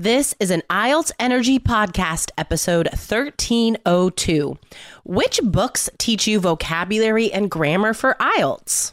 This is an IELTS Energy podcast episode 1302. Which books teach you vocabulary and grammar for IELTS?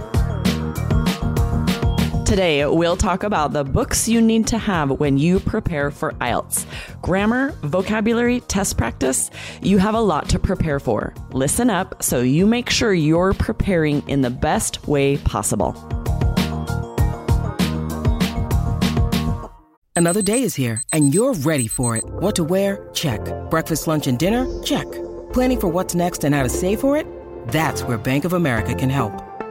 Today, we'll talk about the books you need to have when you prepare for IELTS. Grammar, vocabulary, test practice, you have a lot to prepare for. Listen up so you make sure you're preparing in the best way possible. Another day is here and you're ready for it. What to wear? Check. Breakfast, lunch, and dinner? Check. Planning for what's next and how to save for it? That's where Bank of America can help.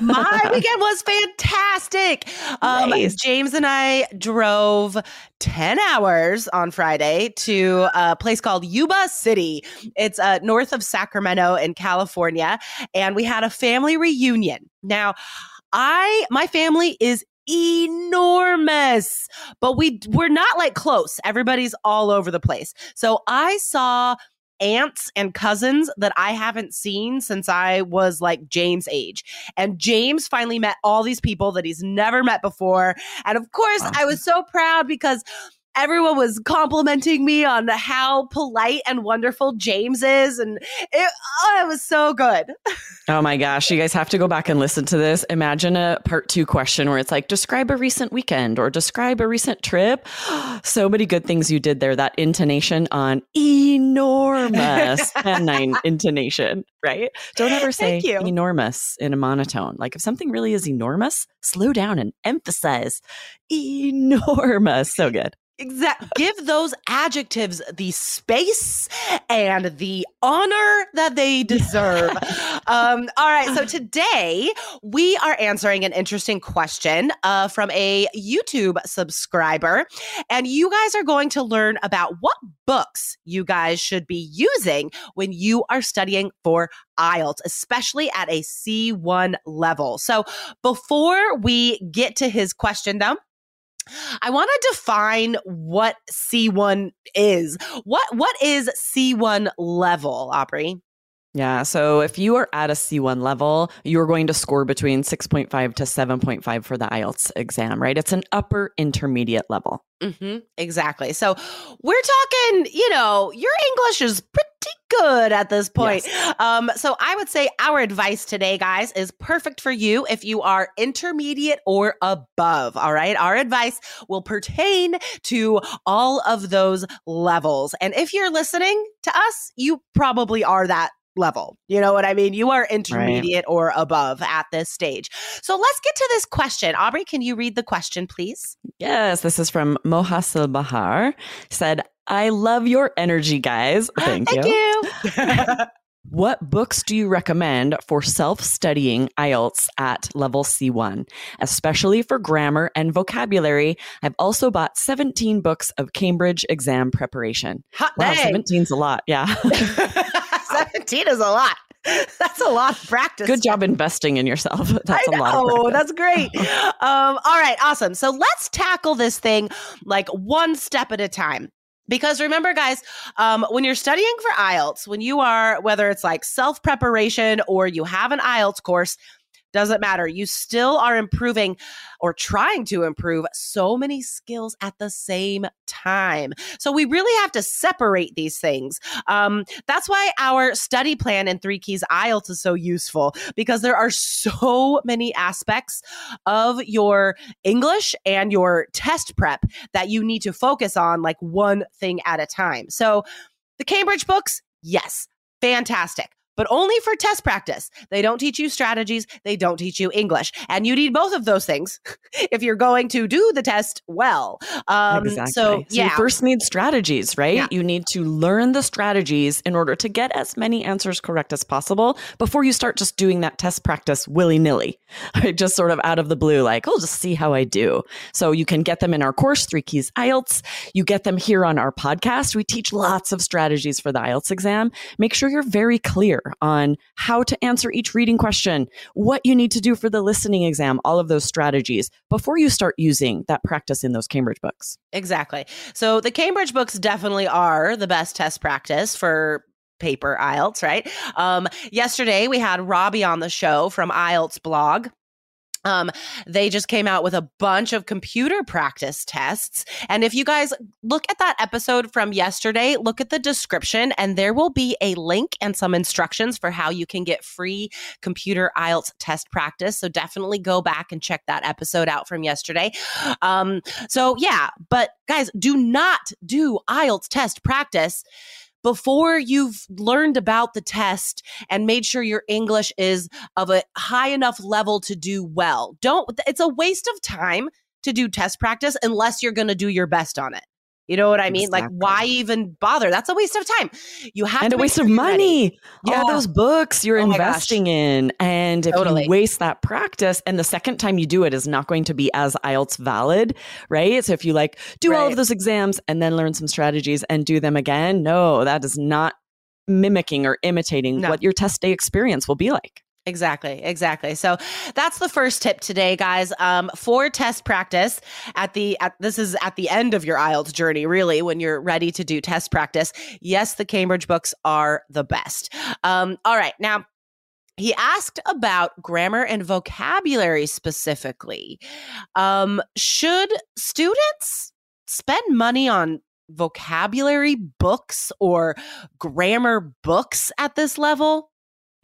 My weekend was fantastic. Nice. James and I drove 10 hours on Friday to a place called Yuba City. It's north of Sacramento in California. And we had a family reunion. Now, my family is enormous, but we're not like close. Everybody's all over the place. So I saw aunts and cousins that I haven't seen since I was like James' age. And James finally met all these people that he's never met before. And of course, I was so proud because everyone was complimenting me on how polite and wonderful James is. And it was so good. Oh my gosh. You guys have to go back and listen to this. Imagine a part 2 question where it's like, describe a recent weekend or describe a recent trip. So many good things you did there. That intonation on enormous, feminine intonation, right? Don't ever say enormous in a monotone. Like if something really is enormous, slow down and emphasize enormous. So good. Exactly. Give those adjectives the space and the honor that they deserve. All right. So today we are answering an interesting question from a YouTube subscriber. And you guys are going to learn about what books you guys should be using when you are studying for IELTS, especially at a C1 level. So before we get to his question, though, I want to define what C1 is. What is C1 level, Aubrey? Yeah. So if you are at a C1 level, you're going to score between 6.5 to 7.5 for the IELTS exam, right? It's an upper intermediate level. Mm-hmm, exactly. So we're talking, your English is pretty good at this point. Yes. So I would say our advice today, guys, is perfect for you if you are intermediate or above. All right. Our advice will pertain to all of those levels. And if you're listening to us, you probably are that level. You know what I mean? You are intermediate or above at this stage. So let's get to this question. Aubrey, can you read the question, please? Yes. This is from Mohassel Bahar. Said, I love your energy, guys. Thank you. What books do you recommend for self-studying IELTS at level C1, especially for grammar and vocabulary? I've also bought 17 books of Cambridge exam preparation. Wow, 17's a lot. Yeah. 17 is a lot. That's a lot of practice. Good job investing in yourself. I know, that's great. All right. Awesome. So let's tackle this thing like one step at a time. Because remember, guys, when you're studying for IELTS, when you are, whether it's like self-preparation or you have an IELTS course, doesn't matter. You still are improving or trying to improve so many skills at the same time. So we really have to separate these things. That's why our study plan in 3 Keys IELTS is so useful, because there are so many aspects of your English and your test prep that you need to focus on like one thing at a time. So The Cambridge books, yes, fantastic, but only for test practice. They don't teach you strategies. They don't teach you English. And you need both of those things if you're going to do the test well. Exactly. So, yeah. You first need strategies, right? Yeah. You need to learn the strategies in order to get as many answers correct as possible before you start just doing that test practice willy-nilly, right? Just sort of out of the blue, like, I'll just see how I do. So you can get them in our course, 3 Keys IELTS. You get them here on our podcast. We teach lots of strategies for the IELTS exam. Make sure you're very clear on how to answer each reading question, what you need to do for the listening exam, all of those strategies before you start using that practice in those Cambridge books. Exactly. So the Cambridge books definitely are the best test practice for paper IELTS, right? Yesterday, we had Robbie on the show from IELTS blog. They just came out with a bunch of computer practice tests. And if you guys look at that episode from yesterday, look at the description and there will be a link and some instructions for how you can get free computer IELTS test practice. So definitely go back and check that episode out from yesterday. But guys, do not do IELTS test practice before you've learned about the test and made sure your English is of a high enough level to do well. It's a waste of time to do test practice unless you're going to do your best on it. You know what I mean? Exactly. Like, why even bother? That's a waste of time. You have to. And a waste of money. Yeah. All those books you're investing in. And if you waste that practice, and the second time you do it is not going to be as IELTS valid, right? So if you do all of those exams and then learn some strategies and do them again, no, that is not mimicking or imitating what your test day experience will be like. Exactly. So that's the first tip today, guys. For test practice, this is at the end of your IELTS journey, really, when you're ready to do test practice. Yes, the Cambridge books are the best. All right. Now, he asked about grammar and vocabulary specifically. Should students spend money on vocabulary books or grammar books at this level?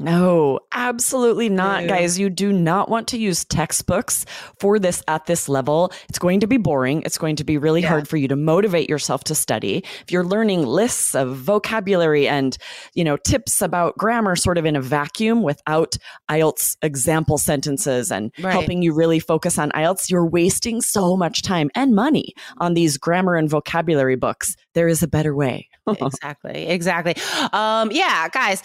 No, absolutely not, guys. You do not want to use textbooks for this at this level. It's going to be boring. It's going to be really hard for you to motivate yourself to study. If you're learning lists of vocabulary and, tips about grammar sort of in a vacuum without IELTS example sentences and helping you really focus on IELTS, you're wasting so much time and money on these grammar and vocabulary books. There is a better way. Exactly. Guys,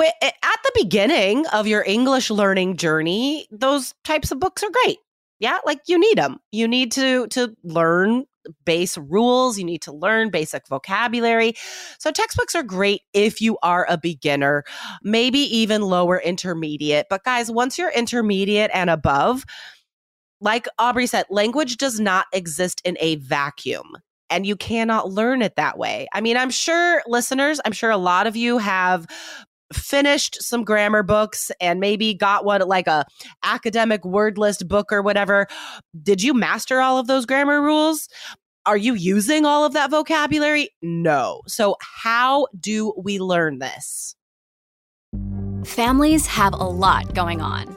at the beginning of your English learning journey, those types of books are great. Yeah, like you need them. You need to learn base rules. You need to learn basic vocabulary. So textbooks are great if you are a beginner, maybe even lower intermediate. But guys, once you're intermediate and above, like Aubrey said, language does not exist in a vacuum. And you cannot learn it that way. I mean, I'm sure a lot of you have finished some grammar books and maybe got one like a academic word list book or whatever. Did you master all of those grammar rules? Are you using all of that vocabulary? No. So how do we learn this? Families have a lot going on.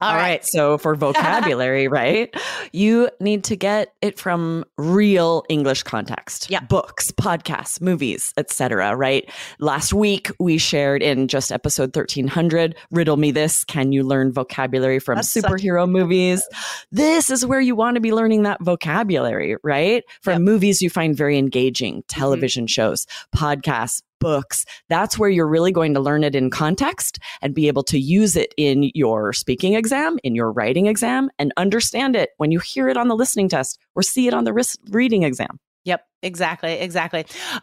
All right. So for vocabulary, right, you need to get it from real English context. Yeah. Books, podcasts, movies, etc. Right. Last week, we shared in just episode 1300, Riddle Me This, Can You Learn Vocabulary from Superhero Movies? This is where you want to be learning that vocabulary, right? From movies you find very engaging, television shows, podcasts, books. That's where you're really going to learn it in context and be able to use it in your speaking exam, in your writing exam, and understand it when you hear it on the listening test or see it on the reading exam. Yep, exactly.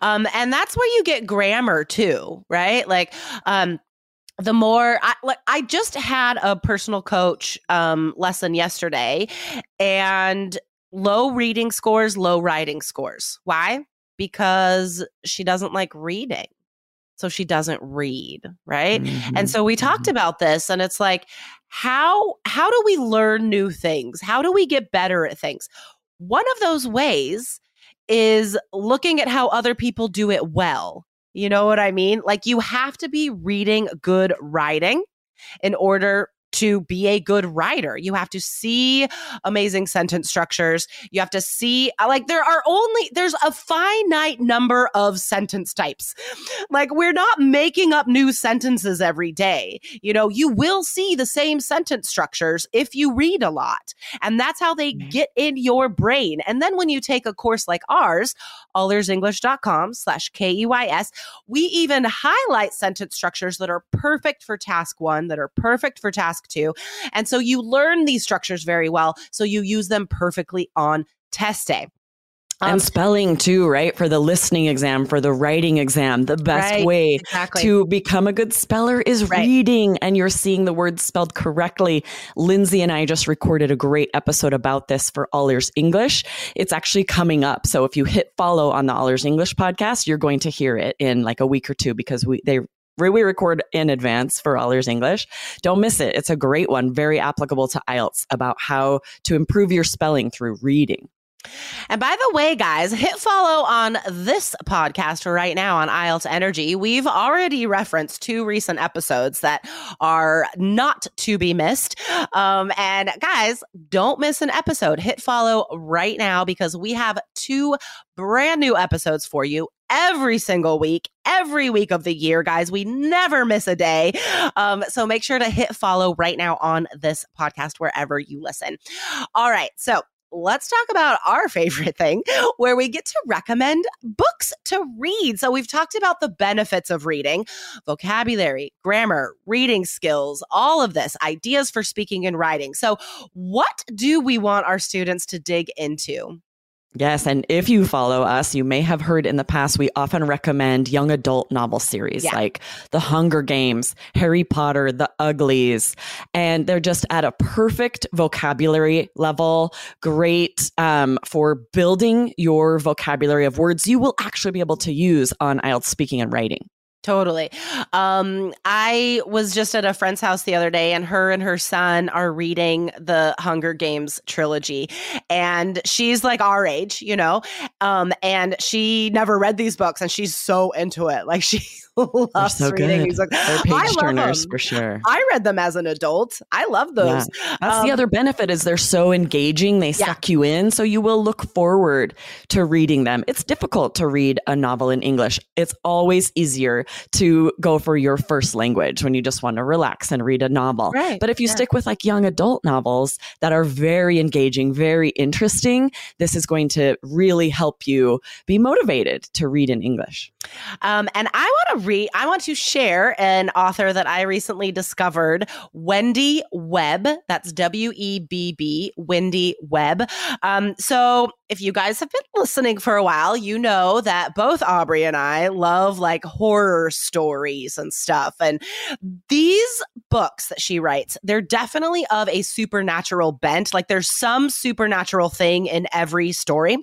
And that's where you get grammar too, right? Like, the more I just had a personal coach lesson yesterday, and low reading scores, low writing scores. Why? Because she doesn't like reading. so she doesn't read, right? Mm-hmm. And so we talked about this, and it's like, how do we learn new things? How do we get better at things? One of those ways is looking at how other people do it well. You know what I mean? Like, you have to be reading good writing in order to be a good writer. You have to see amazing sentence structures. You have to see, like, there's a finite number of sentence types. Like, we're not making up new sentences every day. You know, you will see the same sentence structures if you read a lot. And that's how they get in your brain. And then when you take a course like ours, allearsenglish.com/KEYS, we even highlight sentence structures that are perfect for task one, that are perfect for task two. And so you learn these structures very well. So you use them perfectly on test day. And spelling too, right? For the listening exam, for the writing exam, the best way to become a good speller is reading, and you're seeing the words spelled correctly. Lindsay and I just recorded a great episode about this for All Ears English. It's actually coming up. So if you hit follow on the All Ears English podcast, you're going to hear it in like a week or two, because we record in advance for All Ears English. Don't miss it. It's a great one, very applicable to IELTS, about how to improve your spelling through reading. And by the way, guys, hit follow on this podcast right now on IELTS Energy. We've already referenced 2 recent episodes that are not to be missed. And guys, don't miss an episode. Hit follow right now, because we have 2 brand new episodes for you every single week, every week of the year, guys. We never miss a day. So make sure to hit follow right now on this podcast, wherever you listen. All right. So let's talk about our favorite thing, where we get to recommend books to read. So we've talked about the benefits of reading: vocabulary, grammar, reading skills, all of this, ideas for speaking and writing. So what do we want our students to dig into? Yes. And if you follow us, you may have heard in the past, we often recommend young adult novel series like The Hunger Games, Harry Potter, The Uglies. And they're just at a perfect vocabulary level. Great for building your vocabulary of words you will actually be able to use on IELTS speaking and writing. Totally. I was just at a friend's house the other day, and her son are reading the Hunger Games trilogy, and she's like our age, you know, and she never read these books, and she's so into it. Like, she loves reading these books. They're page turners for sure. I read them as an adult. I love those. Yeah. That's the other benefit, is they're so engaging. They suck you in. So you will look forward to reading them. It's difficult to read a novel in English. It's always easier to go for your first language when you just want to relax and read a novel. Right, but if you stick with like young adult novels that are very engaging, very interesting, this is going to really help you be motivated to read in English. And I want to share an author that I recently discovered, Wendy Webb. That's W-E-B-B, Wendy Webb. So if you guys have been listening for a while, you know that both Aubrey and I love like horror stories and stuff. And these books that she writes, they're definitely of a supernatural bent. Like, there's some supernatural thing in every story.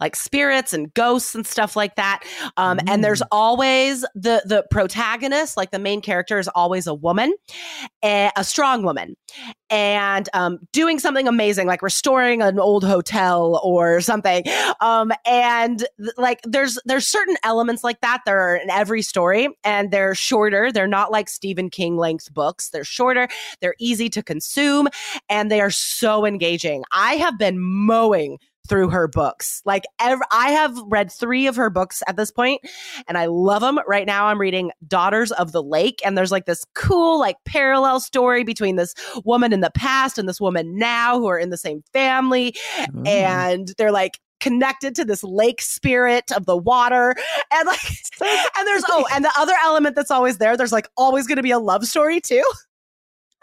Like spirits and ghosts and stuff like that. And there's always the protagonist, like the main character, is always a woman, a strong woman, and doing something amazing, like restoring an old hotel or something. There's certain elements like that that are in every story, and they're shorter. They're not like Stephen King length books. They're shorter. They're easy to consume, and they are so engaging. I have been mowing through her books. Like, I have read 3 of her books at this point, and I love them. Right now I'm reading Daughters of the Lake, and there's like this cool, like, parallel story between this woman in the past and this woman now who are in the same family. And they're like connected to this lake spirit of the water. And like, and there's, and the other element that's always there, there's like always going to be a love story too.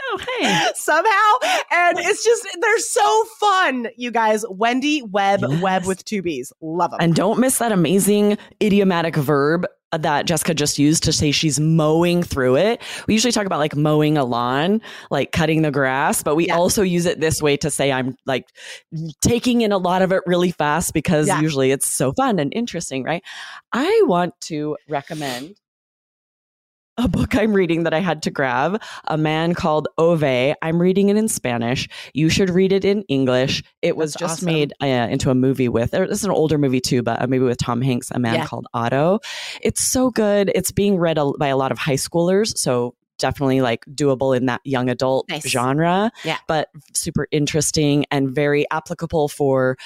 Oh, hey. Somehow. And it's just, they're so fun, you guys. Wendy Webb, Webb with 2 B's. Love them. And don't miss that amazing idiomatic verb that Jessica just used to say she's mowing through it. We usually talk about like mowing a lawn, like cutting the grass, but we also use it this way to say I'm like taking in a lot of it really fast because usually it's so fun and interesting, right? I want to recommend a book I'm reading that I had to grab, A Man Called Ove. I'm reading it in Spanish. You should read it in English. It was just awesome. Made into a movie with, or it's an older movie too, but a movie with Tom Hanks, A Man Called Otto. It's so good. It's being read by a lot of high schoolers. So definitely like doable in that young adult genre, but super interesting and very applicable for,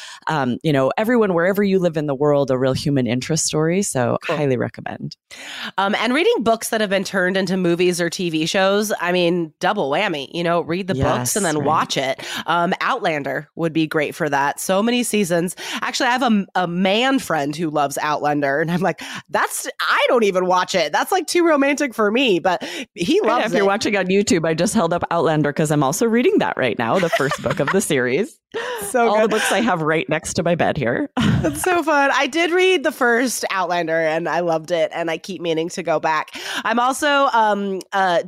you know, everyone, wherever you live in the world, a real human interest story. So highly recommend. And reading books that have been turned into movies or TV shows, I mean, double whammy, you know, read the books and then watch it. Outlander would be great for that. So many seasons. Actually, I have a man friend who loves Outlander and I'm like, I don't even watch it. That's like too romantic for me, but he loves it. If you're watching on YouTube, I just held up Outlander because I'm also reading that right now, the first book of the series. So all the books I have right next to my bed here. That's so fun. I did read the first Outlander and I loved it and I keep meaning to go back. I'm also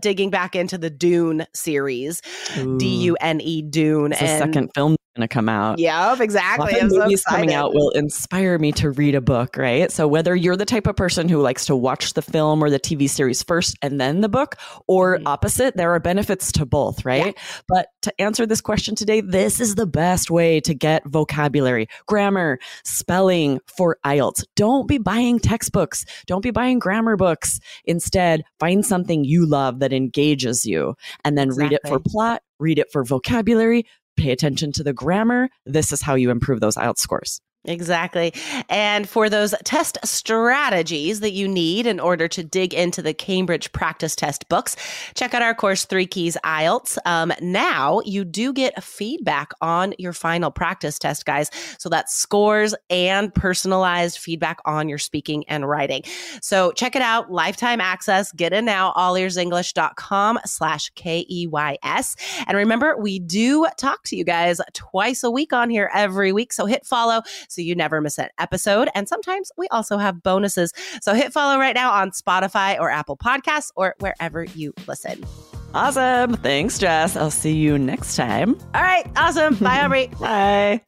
digging back into the Dune series. Ooh. D-U-N-E, Dune. It's the second film going to come out. Yeah, exactly. A lot of movies coming out will inspire me to read a book, right? So whether you're the type of person who likes to watch the film or the TV series first and then the book, or opposite, there are benefits to both, right? Yeah. But to answer this question today, this is the best way to get vocabulary, grammar, spelling for IELTS. Don't be buying textbooks. Don't be buying grammar books. Instead, find something you love that engages you and then read it for plot, read it for vocabulary, pay attention to the grammar. This is how you improve those IELTS scores. Exactly. And for those test strategies that you need in order to dig into the Cambridge practice test books, check out our course, 3 Keys IELTS. Now you do get feedback on your final practice test, guys. So that's scores and personalized feedback on your speaking and writing. So check it out. Lifetime access. Get in now. allearsenglish.com/KEYS. And remember, we do talk to you guys twice a week on here every week. So hit follow so you never miss an episode. And sometimes we also have bonuses. So hit follow right now on Spotify or Apple Podcasts or wherever you listen. Awesome. Thanks, Jess. I'll see you next time. All right. Awesome. Bye, Aubrey. Bye.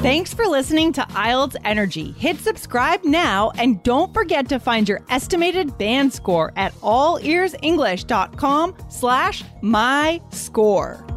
Thanks for listening to IELTS Energy. Hit subscribe now and don't forget to find your estimated band score at allearsenglish.com/myscore.